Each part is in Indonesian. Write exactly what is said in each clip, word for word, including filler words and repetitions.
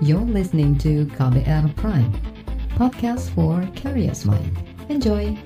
You're listening to K B R Prime, podcast for curious mind. Enjoy!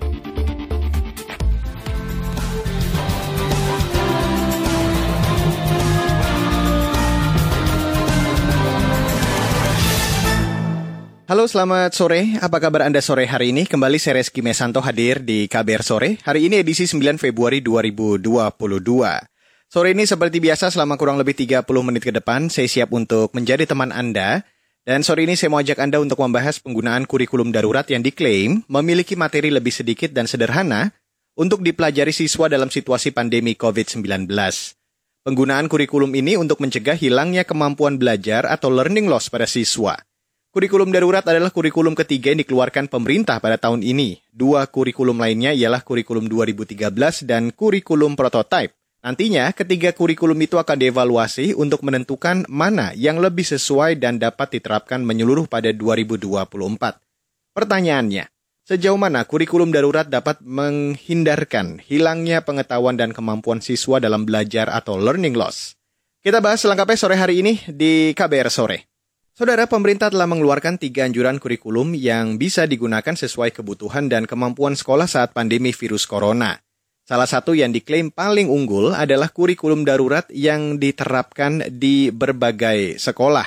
Halo, selamat sore. Apa kabar Anda sore hari ini? Kembali saya Resky Mesanto hadir di K B R Sore. Hari ini edisi sembilan Februari dua ribu dua puluh dua. Sore ini seperti biasa selama kurang lebih tiga puluh menit ke depan, saya siap untuk menjadi teman Anda. Dan sore ini saya mau ajak Anda untuk membahas penggunaan kurikulum darurat yang diklaim memiliki materi lebih sedikit dan sederhana untuk dipelajari siswa dalam situasi pandemi covid sembilan belas. Penggunaan kurikulum ini untuk mencegah hilangnya kemampuan belajar atau learning loss pada siswa. Kurikulum darurat adalah kurikulum ketiga yang dikeluarkan pemerintah pada tahun ini. Dua kurikulum lainnya ialah kurikulum dua ribu tiga belas dan kurikulum prototipe. Nantinya, ketiga kurikulum itu akan dievaluasi untuk menentukan mana yang lebih sesuai dan dapat diterapkan menyeluruh pada dua ribu dua puluh empat. Pertanyaannya, sejauh mana kurikulum darurat dapat menghindarkan hilangnya pengetahuan dan kemampuan siswa dalam belajar atau learning loss? Kita bahas selengkapnya sore hari ini di K B R Sore. Saudara, pemerintah telah mengeluarkan tiga anjuran kurikulum yang bisa digunakan sesuai kebutuhan dan kemampuan sekolah saat pandemi virus corona. Salah satu yang diklaim paling unggul adalah kurikulum darurat yang diterapkan di berbagai sekolah.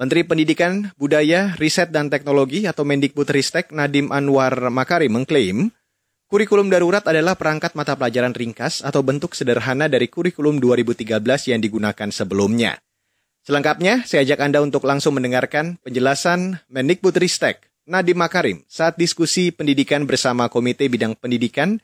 Menteri Pendidikan, Budaya, Riset, dan Teknologi atau Mendikbudristek Nadiem Anwar Makarim mengklaim, kurikulum darurat adalah perangkat mata pelajaran ringkas atau bentuk sederhana dari kurikulum dua ribu tiga belas yang digunakan sebelumnya. Selengkapnya, saya ajak Anda untuk langsung mendengarkan penjelasan Mendikbudristek Nadiem Makarim saat diskusi pendidikan bersama Komite Bidang Pendidikan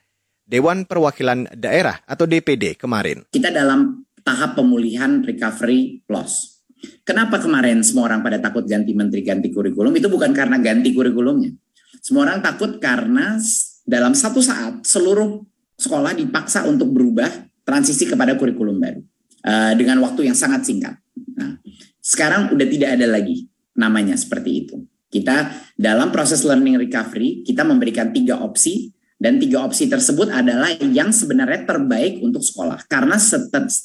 Dewan Perwakilan Daerah atau D P D kemarin. Kita dalam tahap pemulihan recovery loss. Kenapa kemarin semua orang pada takut ganti menteri, ganti kurikulum? Itu bukan karena ganti kurikulumnya. Semua orang takut karena dalam satu saat seluruh sekolah dipaksa untuk berubah transisi kepada kurikulum baru uh, dengan waktu yang sangat singkat. Nah, sekarang udah tidak ada lagi namanya seperti itu. Kita dalam proses learning recovery, kita memberikan tiga opsi, dan tiga opsi tersebut adalah yang sebenarnya terbaik untuk sekolah, karena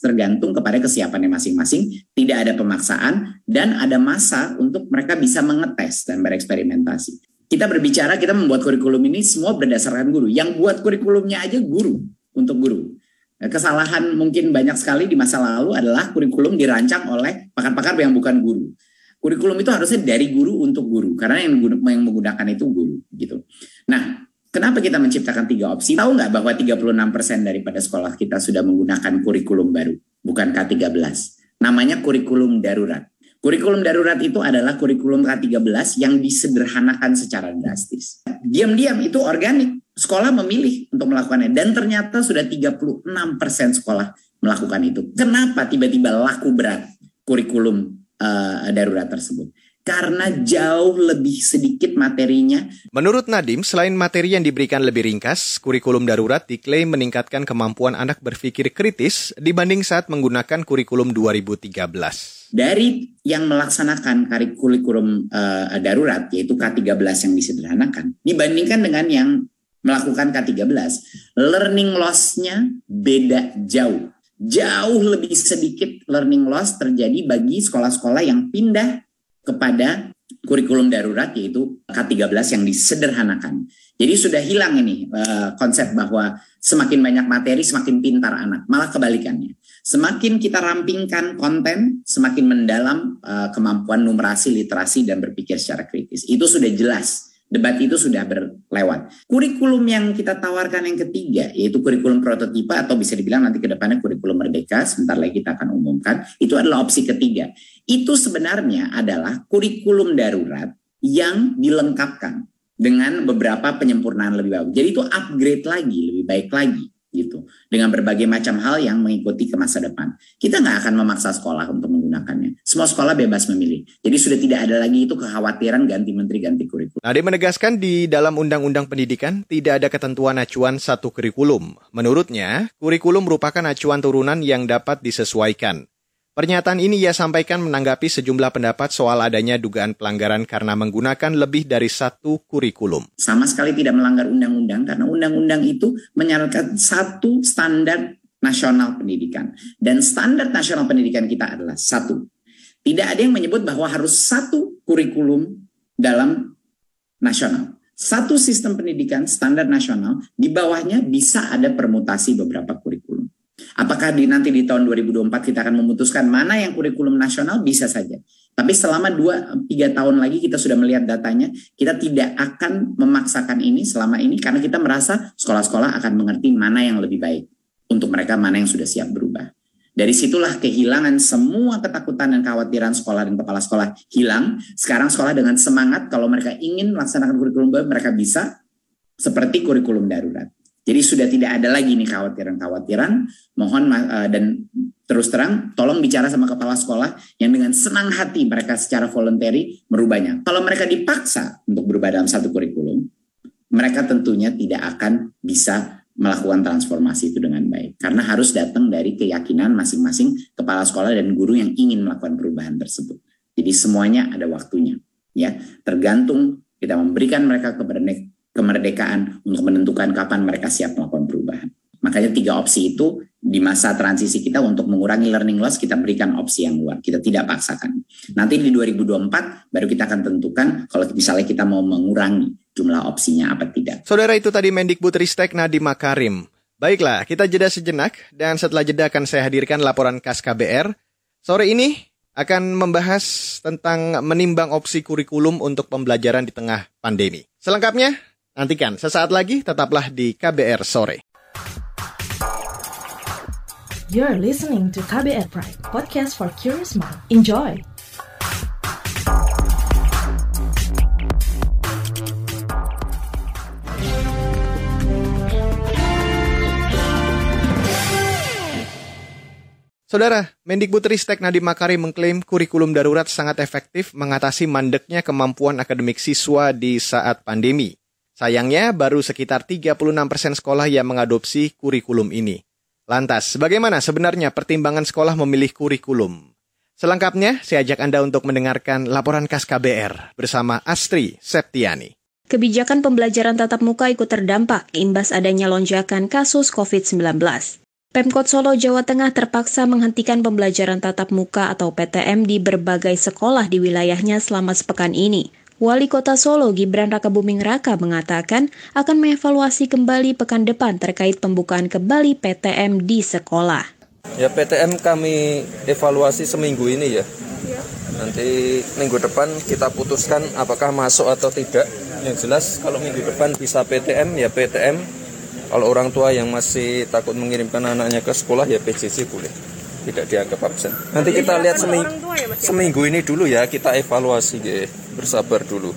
tergantung kepada kesiapannya masing-masing, tidak ada pemaksaan, dan ada masa untuk mereka bisa mengetes dan bereksperimentasi. Kita berbicara, kita membuat kurikulum ini semua berdasarkan guru. Yang buat kurikulumnya aja guru, untuk guru. Kesalahan mungkin banyak sekali di masa lalu adalah kurikulum dirancang oleh pakar-pakar yang bukan guru. Kurikulum itu harusnya dari guru untuk guru, karena yang menggunakan itu guru, gitu. Nah, kenapa kita menciptakan tiga opsi? Tahu nggak bahwa tiga puluh enam persen daripada sekolah kita sudah menggunakan kurikulum baru, bukan K tiga belas. Namanya kurikulum darurat. Kurikulum darurat itu adalah kurikulum K tiga belas yang disederhanakan secara drastis. Diam-diam itu organik. Sekolah memilih untuk melakukannya, dan ternyata sudah tiga puluh enam persen sekolah melakukan itu. Kenapa tiba-tiba laku berat kurikulum uh, darurat tersebut? Karena jauh lebih sedikit materinya. Menurut Nadiem, selain materi yang diberikan lebih ringkas, kurikulum darurat diklaim meningkatkan kemampuan anak berpikir kritis dibanding saat menggunakan kurikulum dua ribu tiga belas. Dari yang melaksanakan kurikulum uh, darurat, yaitu K tiga belas yang disederhanakan, dibandingkan dengan yang melakukan K tiga belas, learning loss-nya beda jauh. Jauh lebih sedikit learning loss terjadi bagi sekolah-sekolah yang pindah kepada kurikulum darurat, yaitu K tiga belas yang disederhanakan. Jadi sudah hilang ini uh, konsep bahwa semakin banyak materi, semakin pintar anak. Malah kebalikannya. Semakin kita rampingkan konten, semakin mendalam uh, kemampuan numerasi, literasi, dan berpikir secara kritis. Itu sudah jelas. Debat itu sudah berlewat. Kurikulum yang kita tawarkan yang ketiga, yaitu kurikulum prototipe atau bisa dibilang nanti ke depannya kurikulum merdeka, sebentar lagi kita akan umumkan, itu adalah opsi ketiga. Itu sebenarnya adalah kurikulum darurat yang dilengkapkan dengan beberapa penyempurnaan lebih baik. Jadi itu upgrade lagi, lebih baik lagi, gitu, dengan berbagai macam hal yang mengikuti ke masa depan. Kita nggak akan memaksa sekolah untuk menggunakannya. Semua sekolah bebas memilih. Jadi sudah tidak ada lagi itu kekhawatiran ganti menteri, ganti kurikulum. Nadiem menegaskan di dalam Undang-Undang Pendidikan tidak ada ketentuan acuan satu kurikulum. Menurutnya, kurikulum merupakan acuan turunan yang dapat disesuaikan. Pernyataan ini ia sampaikan menanggapi sejumlah pendapat soal adanya dugaan pelanggaran karena menggunakan lebih dari satu kurikulum. Sama sekali tidak melanggar undang-undang, karena undang-undang itu menyarankan satu standar nasional pendidikan. Dan standar nasional pendidikan kita adalah satu. Tidak ada yang menyebut bahwa harus satu kurikulum dalam nasional. Satu sistem pendidikan standar nasional, di bawahnya bisa ada permutasi beberapa kurikulum. Apakah di, nanti di tahun dua ribu dua puluh empat kita akan memutuskan mana yang kurikulum nasional? Bisa saja. Tapi selama dua tiga tahun lagi kita sudah melihat datanya, kita tidak akan memaksakan ini selama ini karena kita merasa sekolah-sekolah akan mengerti mana yang lebih baik. Untuk mereka mana yang sudah siap berubah. Dari situlah kehilangan semua ketakutan dan kekhawatiran sekolah dan kepala sekolah hilang. Sekarang sekolah dengan semangat kalau mereka ingin melaksanakan kurikulum baru mereka bisa seperti kurikulum darurat. Jadi sudah tidak ada lagi nih kekhawatiran-kekhawatiran. Mohon dan terus terang tolong bicara sama kepala sekolah yang dengan senang hati mereka secara voluntary merubahnya. Kalau mereka dipaksa untuk berubah dalam satu kurikulum, mereka tentunya tidak akan bisa melakukan transformasi itu dengan baik. Karena harus datang dari keyakinan masing-masing kepala sekolah dan guru yang ingin melakukan perubahan tersebut. Jadi semuanya ada waktunya. Ya, tergantung kita memberikan mereka kemerdekaan untuk menentukan kapan mereka siap melakukan perubahan. Makanya tiga opsi itu di masa transisi kita untuk mengurangi learning loss, kita berikan opsi yang luar. Kita tidak paksakan. Nanti di dua ribu dua puluh empat baru kita akan tentukan kalau misalnya kita mau mengurangi jumlah opsinya apa tidak. Saudara, itu tadi Mendikbudristek Nadiem Makarim. Baiklah, kita jeda sejenak dan setelah jeda akan saya hadirkan laporan khas K B R. Sore ini akan membahas tentang menimbang opsi kurikulum untuk pembelajaran di tengah pandemi. Selengkapnya, nantikan sesaat lagi, tetaplah di K B R Sore. You're listening to K B R Prime, podcast for curious mind. Enjoy! Saudara, Mendikbudristek Nadiem Makarim mengklaim kurikulum darurat sangat efektif mengatasi mandeknya kemampuan akademik siswa di saat pandemi. Sayangnya, baru sekitar tiga puluh enam persen sekolah yang mengadopsi kurikulum ini. Lantas, bagaimana sebenarnya pertimbangan sekolah memilih kurikulum? Selengkapnya, saya ajak Anda untuk mendengarkan laporan khas K B R bersama Astri Septiani. Kebijakan pembelajaran tatap muka ikut terdampak imbas adanya lonjakan kasus covid sembilan belas. Pemkot Solo, Jawa Tengah terpaksa menghentikan pembelajaran tatap muka atau P T M di berbagai sekolah di wilayahnya selama sepekan ini. Wali Kota Solo, Gibran Rakabuming Raka, mengatakan akan mengevaluasi kembali pekan depan terkait pembukaan kembali P T M di sekolah. Ya, P T M kami evaluasi seminggu ini ya. Nanti minggu depan kita putuskan apakah masuk atau tidak. Yang jelas kalau minggu depan bisa P T M ya P T M. Kalau orang tua yang masih takut mengirimkan anaknya ke sekolah, ya P J C boleh. Tidak dianggap absen. Nanti kita lihat seming- seminggu ini dulu ya, kita evaluasi. Ya. Bersabar dulu.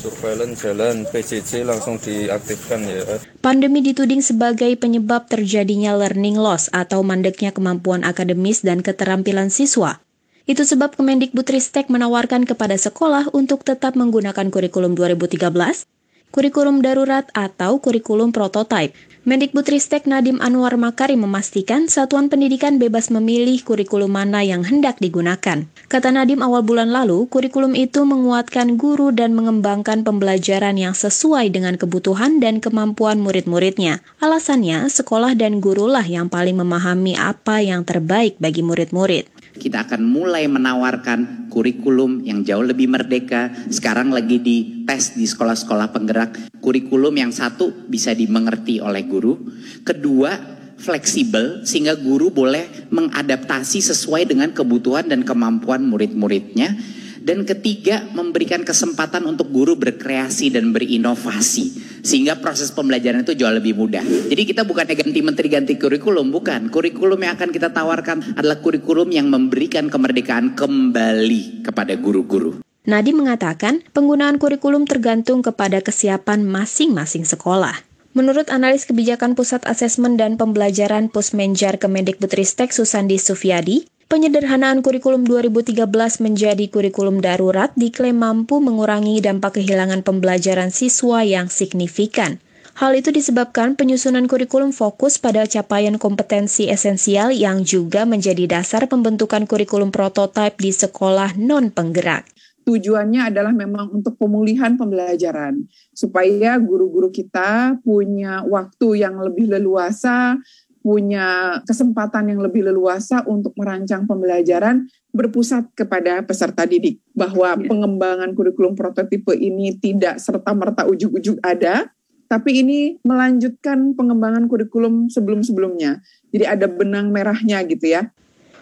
Surveillance jalan, P J C langsung diaktifkan ya. Pandemi dituding sebagai penyebab terjadinya learning loss atau mandeknya kemampuan akademis dan keterampilan siswa. Itu sebab Kemendikbudristek menawarkan kepada sekolah untuk tetap menggunakan kurikulum dua ribu tiga belas, kurikulum darurat atau kurikulum prototipe. Mendikbudristek Nadiem Anwar Makarim memastikan satuan pendidikan bebas memilih kurikulum mana yang hendak digunakan. Kata Nadiem, awal bulan lalu, kurikulum itu menguatkan guru dan mengembangkan pembelajaran yang sesuai dengan kebutuhan dan kemampuan murid-muridnya. Alasannya, sekolah dan gurulah yang paling memahami apa yang terbaik bagi murid-murid. Kita akan mulai menawarkan kurikulum yang jauh lebih merdeka. Sekarang lagi dites di sekolah-sekolah penggerak. Kurikulum yang satu bisa dimengerti oleh guru. Kedua, fleksibel sehingga guru boleh mengadaptasi sesuai dengan kebutuhan dan kemampuan murid-muridnya. Dan ketiga, memberikan kesempatan untuk guru berkreasi dan berinovasi. Sehingga proses pembelajaran itu jauh lebih mudah. Jadi kita bukannya ganti menteri, ganti kurikulum, bukan. Kurikulum yang akan kita tawarkan adalah kurikulum yang memberikan kemerdekaan kembali kepada guru-guru. Nadiem mengatakan penggunaan kurikulum tergantung kepada kesiapan masing-masing sekolah. Menurut analis kebijakan Pusat Asesmen dan Pembelajaran Pusmenjar Kemendikbudristek Susandi Sufyadi, penyederhanaan kurikulum dua ribu tiga belas menjadi kurikulum darurat diklaim mampu mengurangi dampak kehilangan pembelajaran siswa yang signifikan. Hal itu disebabkan penyusunan kurikulum fokus pada capaian kompetensi esensial yang juga menjadi dasar pembentukan kurikulum prototipe di sekolah non-penggerak. Tujuannya adalah memang untuk pemulihan pembelajaran, supaya guru-guru kita punya waktu yang lebih leluasa punya kesempatan yang lebih leluasa untuk merancang pembelajaran berpusat kepada peserta didik. Bahwa pengembangan kurikulum prototipe ini tidak serta-merta ujug-ujug ada, tapi ini melanjutkan pengembangan kurikulum sebelum-sebelumnya. Jadi ada benang merahnya gitu ya.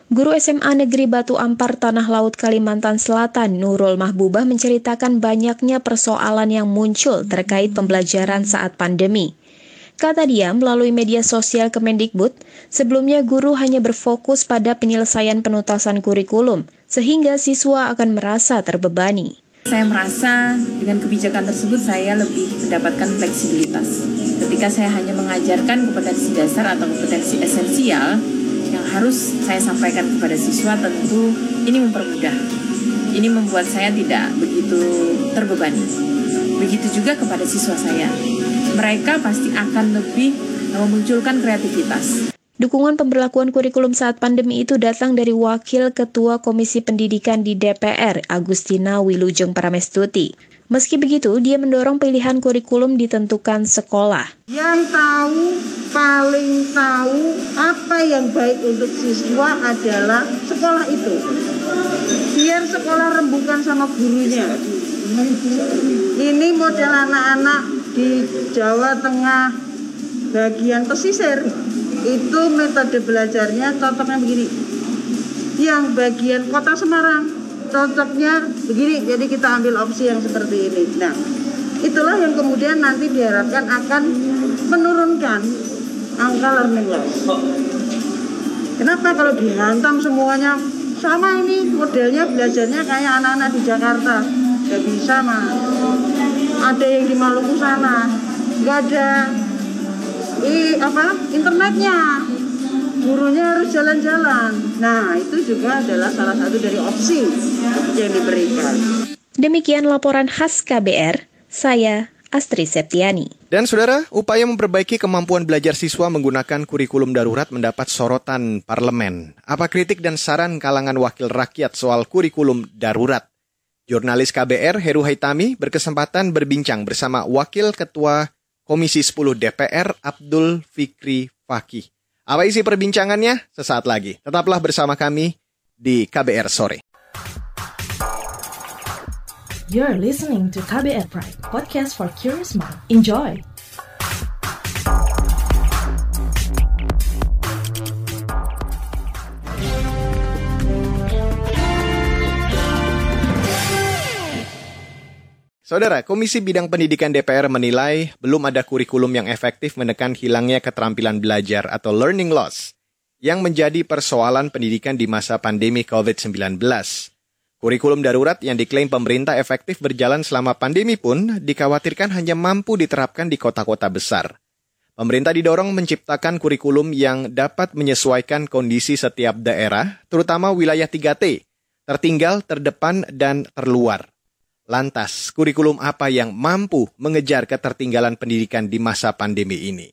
Guru S M A Negeri Batu Ampar Tanah Laut Kalimantan Selatan, Nurul Mahbubah menceritakan banyaknya persoalan yang muncul terkait pembelajaran saat pandemi. Kata dia, melalui media sosial Kemendikbud, sebelumnya guru hanya berfokus pada penyelesaian penuntasan kurikulum, sehingga siswa akan merasa terbebani. Saya merasa dengan kebijakan tersebut saya lebih mendapatkan fleksibilitas. Ketika saya hanya mengajarkan kompetensi dasar atau kompetensi esensial, yang harus saya sampaikan kepada siswa tentu ini mempermudah. Ini membuat saya tidak begitu terbebani. Begitu juga kepada siswa saya. Mereka pasti akan lebih memunculkan kreativitas. Dukungan pemberlakuan kurikulum saat pandemi itu datang dari Wakil Ketua Komisi Pendidikan di D P R, Agustina Wilujeng Paramestuti. Meski begitu, dia mendorong pilihan kurikulum ditentukan sekolah. Yang tahu, paling tahu apa yang baik untuk siswa adalah sekolah itu. Biar sekolah rembukan sama gurunya. Ini model anak-anak di Jawa Tengah bagian pesisir. Itu metode belajarnya cocoknya begini. Yang bagian kota Semarang cocoknya begini. Jadi kita ambil opsi yang seperti ini. Nah, itulah yang kemudian nanti diharapkan akan menurunkan angka learning loss. Kenapa kalau dihantam semuanya sama ini modelnya belajarnya kayak anak-anak di Jakarta. Gak bisa mah. Ada yang di Maluku sana. Gak ada I, apa internetnya, gurunya harus jalan-jalan. Nah, itu juga adalah salah satu dari opsi yang diberikan. Demikian laporan khas K B R, saya Astri Septiani. Dan saudara, upaya memperbaiki kemampuan belajar siswa menggunakan kurikulum darurat mendapat sorotan parlemen. Apa kritik dan saran kalangan wakil rakyat soal kurikulum darurat? Jurnalis K B R Heru Haitami berkesempatan berbincang bersama Wakil Ketua Komisi sepuluh D P R Abdul Fikri Faqih. Apa isi perbincangannya? Sesaat lagi. Tetaplah bersama kami di K B R Sore. You're listening to K B R Prime, podcast for curious mind. Enjoy! Saudara, Komisi Bidang Pendidikan D P R menilai belum ada kurikulum yang efektif menekan hilangnya keterampilan belajar atau learning loss yang menjadi persoalan pendidikan di masa pandemi covid sembilan belas. Kurikulum darurat yang diklaim pemerintah efektif berjalan selama pandemi pun dikhawatirkan hanya mampu diterapkan di kota-kota besar. Pemerintah didorong menciptakan kurikulum yang dapat menyesuaikan kondisi setiap daerah, terutama wilayah tiga T, tertinggal, terdepan, dan terluar. Lantas, kurikulum apa yang mampu mengejar ketertinggalan pendidikan di masa pandemi ini?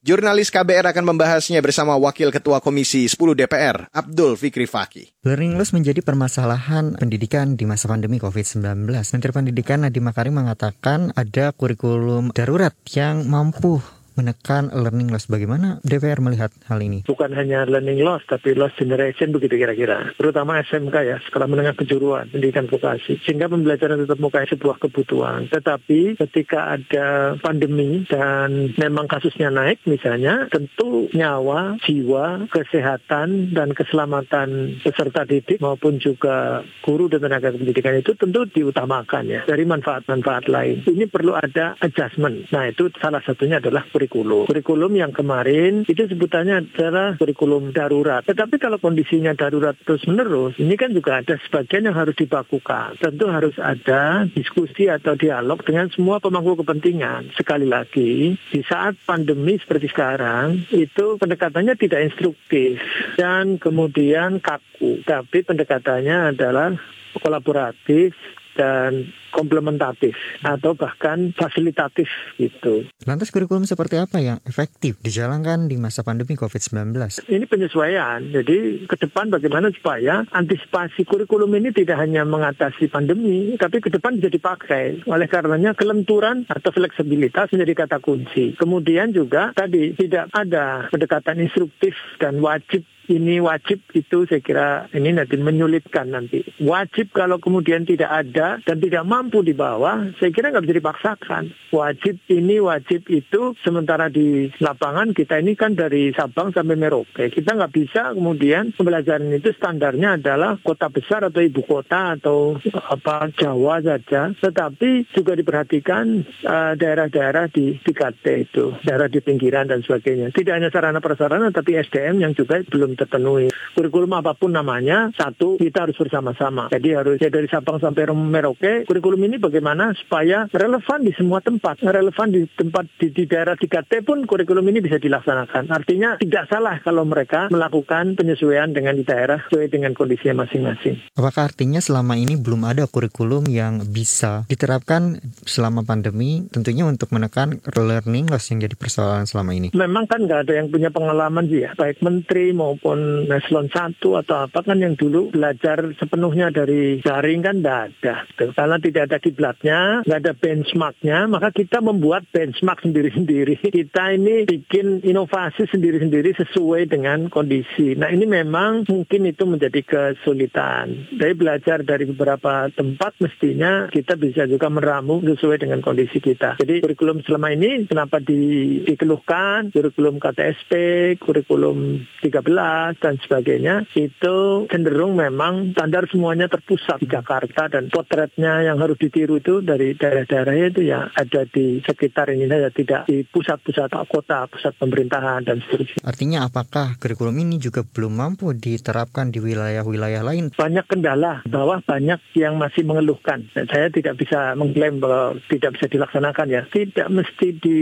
Jurnalis K B R akan membahasnya bersama Wakil Ketua Komisi sepuluh D P R, Abdul Fikri Faqih. Learning loss menjadi permasalahan pendidikan di masa pandemi covid sembilan belas. Menteri Pendidikan Nadiem Makarim mengatakan ada kurikulum darurat yang mampu menekan learning loss. Bagaimana D P R melihat hal ini? Bukan hanya learning loss, tapi loss generation begitu kira-kira. Terutama S M K ya, sekolah menengah kejuruan, pendidikan vokasi. Sehingga pembelajaran tetap muka sebuah kebutuhan. Tetapi ketika ada pandemi dan memang kasusnya naik misalnya, tentu nyawa, jiwa, kesehatan, dan keselamatan peserta didik maupun juga guru dan tenaga pendidikan itu tentu diutamakan ya. Dari manfaat-manfaat lain. Ini perlu ada adjustment. Nah itu salah satunya adalah kurikulum. Kurikulum. Kurikulum yang kemarin itu sebutannya adalah kurikulum darurat. Tetapi kalau kondisinya darurat terus-menerus, ini kan juga ada sebagian yang harus dibakukan. Tentu harus ada diskusi atau dialog dengan semua pemangku kepentingan. Sekali lagi, di saat pandemi seperti sekarang, itu pendekatannya tidak instruktif dan kemudian kaku. Tapi pendekatannya adalah kolaboratif dan komplementatif atau bahkan fasilitatif gitu. Lantas kurikulum seperti apa yang efektif dijalankan di masa pandemi covid sembilan belas? Ini penyesuaian. Jadi ke depan bagaimana supaya antisipasi kurikulum ini tidak hanya mengatasi pandemi, tapi ke depan bisa dipakai. Oleh karenanya kelenturan atau fleksibilitas menjadi kata kunci. Kemudian juga tadi tidak ada pendekatan instruktif dan wajib. Ini wajib itu saya kira ini nanti menyulitkan nanti. Wajib kalau kemudian tidak ada dan tidak mampu di bawah, saya kira nggak bisa dipaksakan. Wajib ini, wajib itu, sementara di lapangan kita ini kan dari Sabang sampai Merauke. Kita nggak bisa kemudian pembelajaran itu standarnya adalah kota besar atau ibu kota atau apa Jawa saja. Tetapi juga diperhatikan uh, daerah-daerah di tiga T itu, daerah di pinggiran dan sebagainya. Tidak hanya sarana-prasarana tapi S D M yang juga belum terpenuhi. Kurikulum apapun namanya, satu, kita harus bersama-sama. Jadi harus ya, dari Sabang sampai Merauke, kurikulum ini bagaimana supaya relevan di semua tempat. Relevan di tempat di, di daerah tiga T pun kurikulum ini bisa dilaksanakan. Artinya tidak salah kalau mereka melakukan penyesuaian dengan di daerah sesuai dengan kondisinya masing-masing. Apakah artinya selama ini belum ada kurikulum yang bisa diterapkan selama pandemi tentunya untuk menekan learning loss yang jadi persoalan selama ini? Memang kan nggak ada yang punya pengalaman sih ya, baik menteri maupun pun eselon satu atau apa kan yang dulu belajar sepenuhnya dari daring kan tidak ada. Karena tidak ada kiblatnya, tidak ada benchmarknya, maka kita membuat benchmark sendiri-sendiri. Kita ini bikin inovasi sendiri-sendiri sesuai dengan kondisi. Nah ini memang mungkin itu menjadi kesulitan. Dari belajar dari beberapa tempat mestinya kita bisa juga meramu sesuai dengan kondisi kita. Jadi kurikulum selama ini kenapa di, dikeluhkan, kurikulum K T S P, kurikulum tiga belas, dan sebagainya itu cenderung memang standar semuanya terpusat di Jakarta dan potretnya yang harus ditiru itu dari daerah-daerahnya itu ya ada di sekitar ini saja, tidak di pusat-pusat kota, pusat pemerintahan dan seterusnya. Artinya apakah kurikulum ini juga belum mampu diterapkan di wilayah-wilayah lain? Banyak kendala, bahwa banyak yang masih mengeluhkan. Saya tidak bisa mengklaim bahwa tidak bisa dilaksanakan ya. Tidak mesti di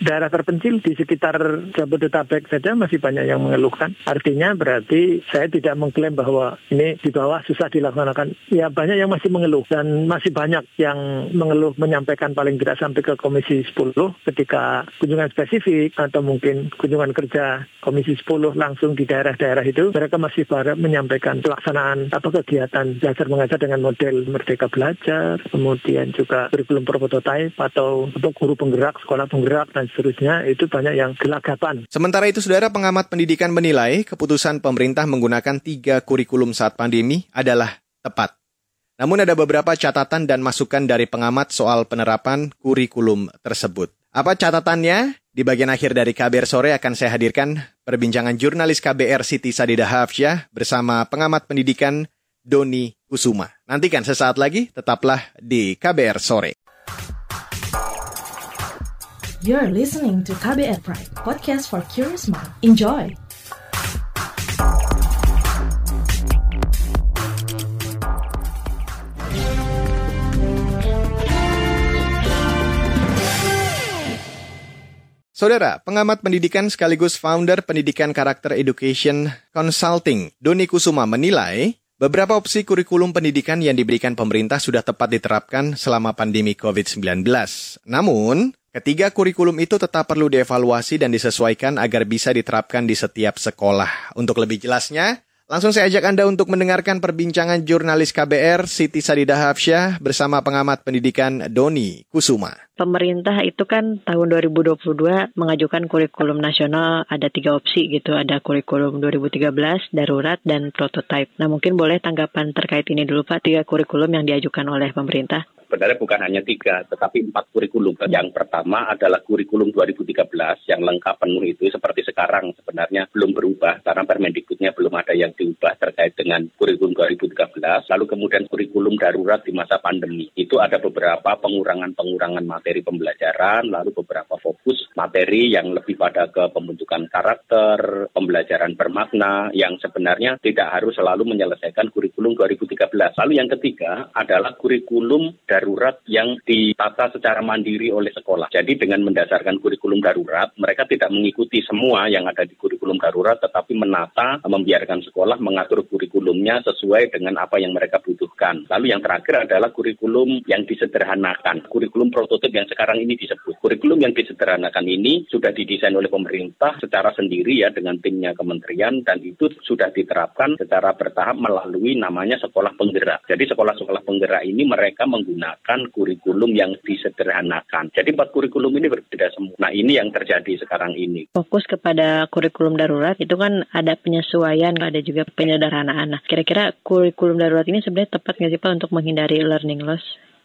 daerah terpencil, di sekitar Jabodetabek saja masih banyak yang mengeluhkan. Artinya berarti saya tidak mengklaim bahwa ini di bawah susah dilaksanakan. Ya banyak yang masih mengeluh dan masih banyak yang mengeluh menyampaikan paling tidak sampai ke Komisi sepuluh ketika kunjungan spesifik atau mungkin kunjungan kerja Komisi sepuluh langsung di daerah-daerah itu. Mereka masih baru menyampaikan pelaksanaan atau kegiatan belajar mengajar dengan model Merdeka Belajar, kemudian juga kurikulum prototipe atau guru penggerak, sekolah penggerak dan seterusnya itu banyak yang gelagapan. Sementara itu saudara pengamat pendidikan menilai keputusan pemerintah menggunakan tiga kurikulum saat pandemi adalah tepat. Namun ada beberapa catatan dan masukan dari pengamat soal penerapan kurikulum tersebut. Apa catatannya? Di bagian akhir dari K B R Sore akan saya hadirkan perbincangan jurnalis K B R Siti Sadidah Hafsyah bersama pengamat pendidikan Doni Kusuma. Nantikan sesaat lagi, tetaplah di K B R Sore. You're listening to K B R Prime, podcast for curious mind. Enjoy! Saudara, pengamat pendidikan sekaligus founder pendidikan karakter education consulting, Doni Kusuma menilai beberapa opsi kurikulum pendidikan yang diberikan pemerintah sudah tepat diterapkan selama pandemi covid sembilan belas. Namun, ketiga kurikulum itu tetap perlu dievaluasi dan disesuaikan agar bisa diterapkan di setiap sekolah. Untuk lebih jelasnya, langsung saya ajak Anda untuk mendengarkan perbincangan jurnalis K B R Siti Sadidah Hafsyah bersama pengamat pendidikan Doni Kusuma. Pemerintah itu kan tahun dua ribu dua puluh dua mengajukan kurikulum nasional ada tiga opsi gitu. Ada kurikulum dua ribu tiga belas, darurat, dan prototipe. Nah mungkin boleh tanggapan terkait ini dulu Pak, tiga kurikulum yang diajukan oleh pemerintah. Sebenarnya bukan hanya tiga, tetapi empat kurikulum. Yang pertama adalah kurikulum dua ribu tiga belas yang lengkap penuh itu seperti sekarang sebenarnya belum berubah karena Permendikbudnya belum ada yang diubah terkait dengan kurikulum dua ribu tiga belas. Lalu kemudian kurikulum darurat di masa pandemi. Itu ada beberapa pengurangan-pengurangan materi pembelajaran, lalu beberapa fokus materi yang lebih pada ke pembentukan karakter, pembelajaran bermakna yang sebenarnya tidak harus selalu menyelesaikan kurikulum dua ribu tiga belas. Lalu yang ketiga adalah kurikulum dari darurat yang ditata secara mandiri oleh sekolah. Jadi dengan mendasarkan kurikulum darurat, mereka tidak mengikuti semua yang ada di kurikulum darurat, tetapi menata, membiarkan sekolah mengatur kurikulumnya sesuai dengan apa yang mereka butuhkan. Lalu yang terakhir adalah kurikulum yang disederhanakan, kurikulum prototip yang sekarang ini disebut. Kurikulum yang disederhanakan ini sudah didesain oleh pemerintah secara sendiri ya dengan timnya kementerian, dan itu sudah diterapkan secara bertahap melalui namanya sekolah penggerak. Jadi sekolah-sekolah penggerak ini mereka menggunakan kurikulum yang disederhanakan. Jadi empat kurikulum ini berbeda semua. Nah ini yang terjadi sekarang ini. Fokus kepada kurikulum darurat itu kan ada penyesuaian, ada juga penyederhanaan. Nah kira-kira kurikulum darurat ini sebenarnya tepat nggak sih Pak untuk menghindari learning loss?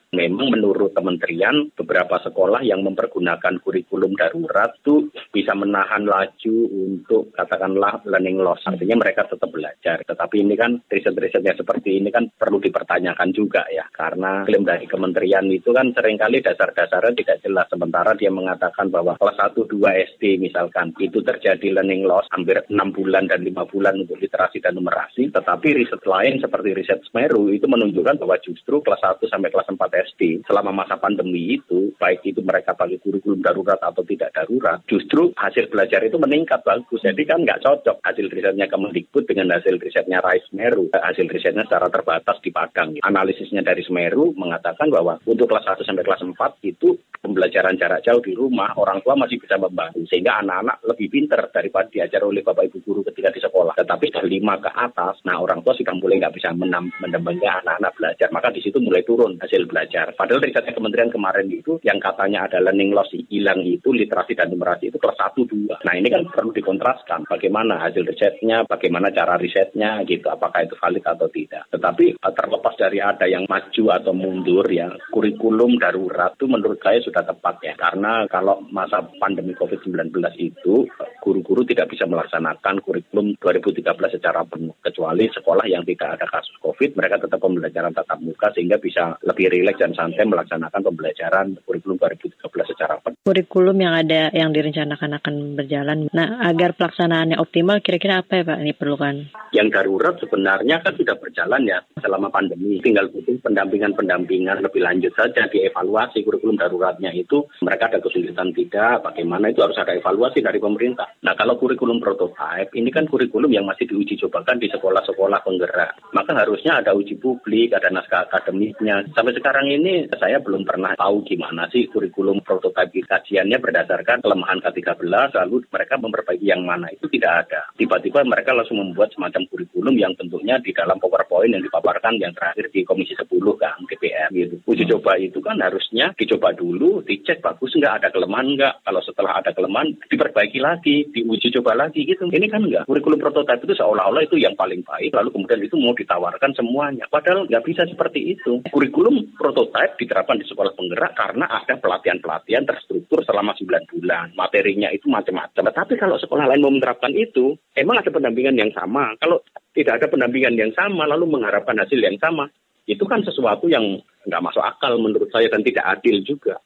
Memang menurut kementerian, beberapa sekolah yang mempergunakan kurikulum darurat itu bisa menahan laju untuk katakanlah learning loss. Artinya mereka tetap belajar. Tetapi ini kan riset-risetnya seperti ini kan perlu dipertanyakan juga ya. Karena klaim dari kementerian itu kan seringkali dasar-dasarnya tidak jelas. Sementara dia mengatakan bahwa kelas satu dua S D misalkan itu terjadi learning loss hampir enam bulan dan lima bulan untuk literasi dan numerasi. Tetapi riset lain seperti riset SMERU itu menunjukkan bahwa justru kelas satu sampai kelas empat S D selama masa pandemi itu, baik itu mereka pakai kurikulum darurat atau tidak darurat, justru hasil belajar itu meningkat bagus. Jadi kan nggak cocok hasil risetnya Kemendikbud dengan hasil risetnya Rais SMERU. Hasil risetnya secara terbatas di Padang. Analisisnya dari SMERU mengatakan bahwa untuk kelas satu sampai kelas empat itu pembelajaran jarak jauh di rumah, orang tua masih bisa membantu, sehingga anak-anak lebih pintar daripada diajar oleh bapak ibu guru ketika di sekolah. Tetapi dari lima ke atas, nah orang tua sudah mulai nggak bisa mendampingi anak-anak belajar, maka di situ mulai turun hasil belajar. Padahal risetnya kementerian kemarin itu yang katanya ada learning loss hilang itu literasi dan numerasi itu kelas satu dua. Nah ini kan perlu dikontraskan bagaimana hasil risetnya, bagaimana cara risetnya gitu, apakah itu valid atau tidak. Tetapi terlepas dari ada yang maju atau mundur ya, kurikulum darurat itu menurut saya sudah tepat ya. Karena kalau masa pandemi covid sembilan belas itu guru-guru tidak bisa melaksanakan kurikulum dua ribu tiga belas secara penuh, kecuali sekolah yang tidak ada kasus COVID, mereka tetap pembelajaran tatap muka sehingga bisa lebih rileks dan santai melaksanakan pembelajaran kurikulum dua ribu tiga belas secara penuh. Kurikulum yang ada yang direncanakan akan berjalan. Nah, agar pelaksanaannya optimal, kira-kira apa ya Pak ini perlukan? Yang darurat sebenarnya kan sudah berjalan ya selama pandemi. Tinggal butuh pendampingan-pendampingan lebih lanjut saja dievaluasi kurikulum daruratnya itu. Mereka ada kesulitan tidak, bagaimana itu harus ada evaluasi dari pemerintah. Nah, kalau kurikulum prototipe ini kan kurikulum yang masih diuji cobakan di sekolah-sekolah penggerak. Maka harusnya ada uji publik, ada naskah akademiknya. Sampai sekarang ini saya belum pernah tahu gimana sih kurikulum prototipe kajiannya berdasarkan kelemahan K tiga belas, lalu mereka memperbaiki yang mana, itu tidak ada. Tiba-tiba mereka langsung membuat semacam kurikulum yang bentuknya di dalam PowerPoint yang dipaparkan yang terakhir di Komisi sepuluh kan, D P R gitu. Uji coba itu kan harusnya dicoba dulu, dicek bagus nggak, ada kelemahan nggak. Kalau setelah ada kelemahan, diperbaiki lagi, diuji coba lagi gitu. Ini kan nggak. Kurikulum prototipe itu seolah-olah itu yang paling baik, lalu kemudian itu mau ditawarkan semuanya. Padahal nggak bisa seperti itu. Kurikulum prototipe diterapkan di sekolah penggerak karena ada pelatihan-pelatihan terstruktur selama sembilan bulan. Materinya itu macam-macam. Tapi kalau sekolah lain mau menerapkan itu, emang ada pendampingan yang sama. Kalau tidak ada pendampingan yang sama, lalu mengharapkan hasil yang sama, itu kan sesuatu yang nggak masuk akal menurut saya dan tidak adil juga.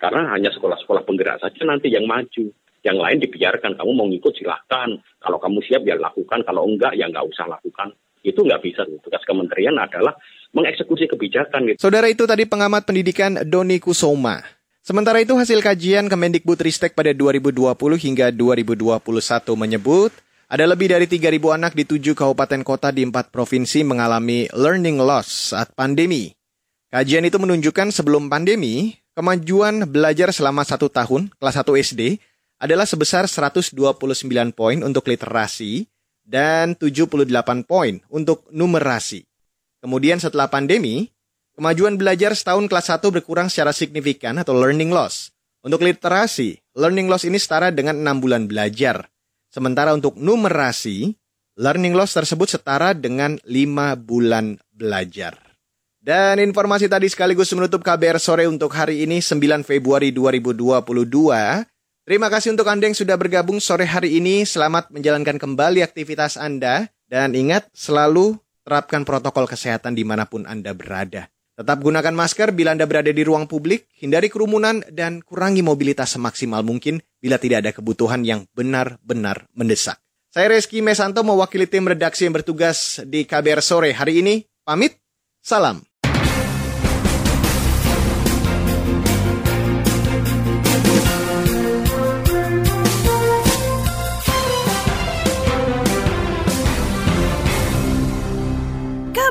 Karena hanya sekolah-sekolah penggerak saja nanti yang maju. Yang lain dibiarkan, kamu mau ngikut silahkan. Kalau kamu siap ya lakukan, kalau enggak ya nggak usah lakukan. Itu nggak bisa. Tugas kementerian adalah mengeksekusi kebijakan. Gitu. Saudara, itu tadi pengamat pendidikan Doni Kusuma. Sementara itu hasil kajian Kemendikbudristek pada dua ribu dua puluh hingga dua ribu dua puluh satu menyebut ada lebih dari tiga ribu anak di tujuh kabupaten kota di empat provinsi mengalami learning loss saat pandemi. Kajian itu menunjukkan sebelum pandemi, kemajuan belajar selama satu tahun, kelas satu S D, adalah sebesar seratus dua puluh sembilan poin untuk literasi, dan tujuh puluh delapan poin untuk numerasi. Kemudian setelah pandemi, kemajuan belajar setahun kelas satu berkurang secara signifikan atau learning loss. Untuk literasi, learning loss ini setara dengan enam bulan belajar. Sementara untuk numerasi, learning loss tersebut setara dengan lima bulan belajar. Dan informasi tadi sekaligus menutup K B R Sore untuk hari ini sembilan Februari dua ribu dua puluh dua. Terima kasih untuk Anda yang sudah bergabung sore hari ini. Selamat menjalankan kembali aktivitas Anda. Dan ingat, selalu terapkan protokol kesehatan dimanapun Anda berada. Tetap gunakan masker bila Anda berada di ruang publik. Hindari kerumunan dan kurangi mobilitas semaksimal mungkin bila tidak ada kebutuhan yang benar-benar mendesak. Saya Resky Mesanto mewakili tim redaksi yang bertugas di K B R Sore hari ini. Pamit, salam. K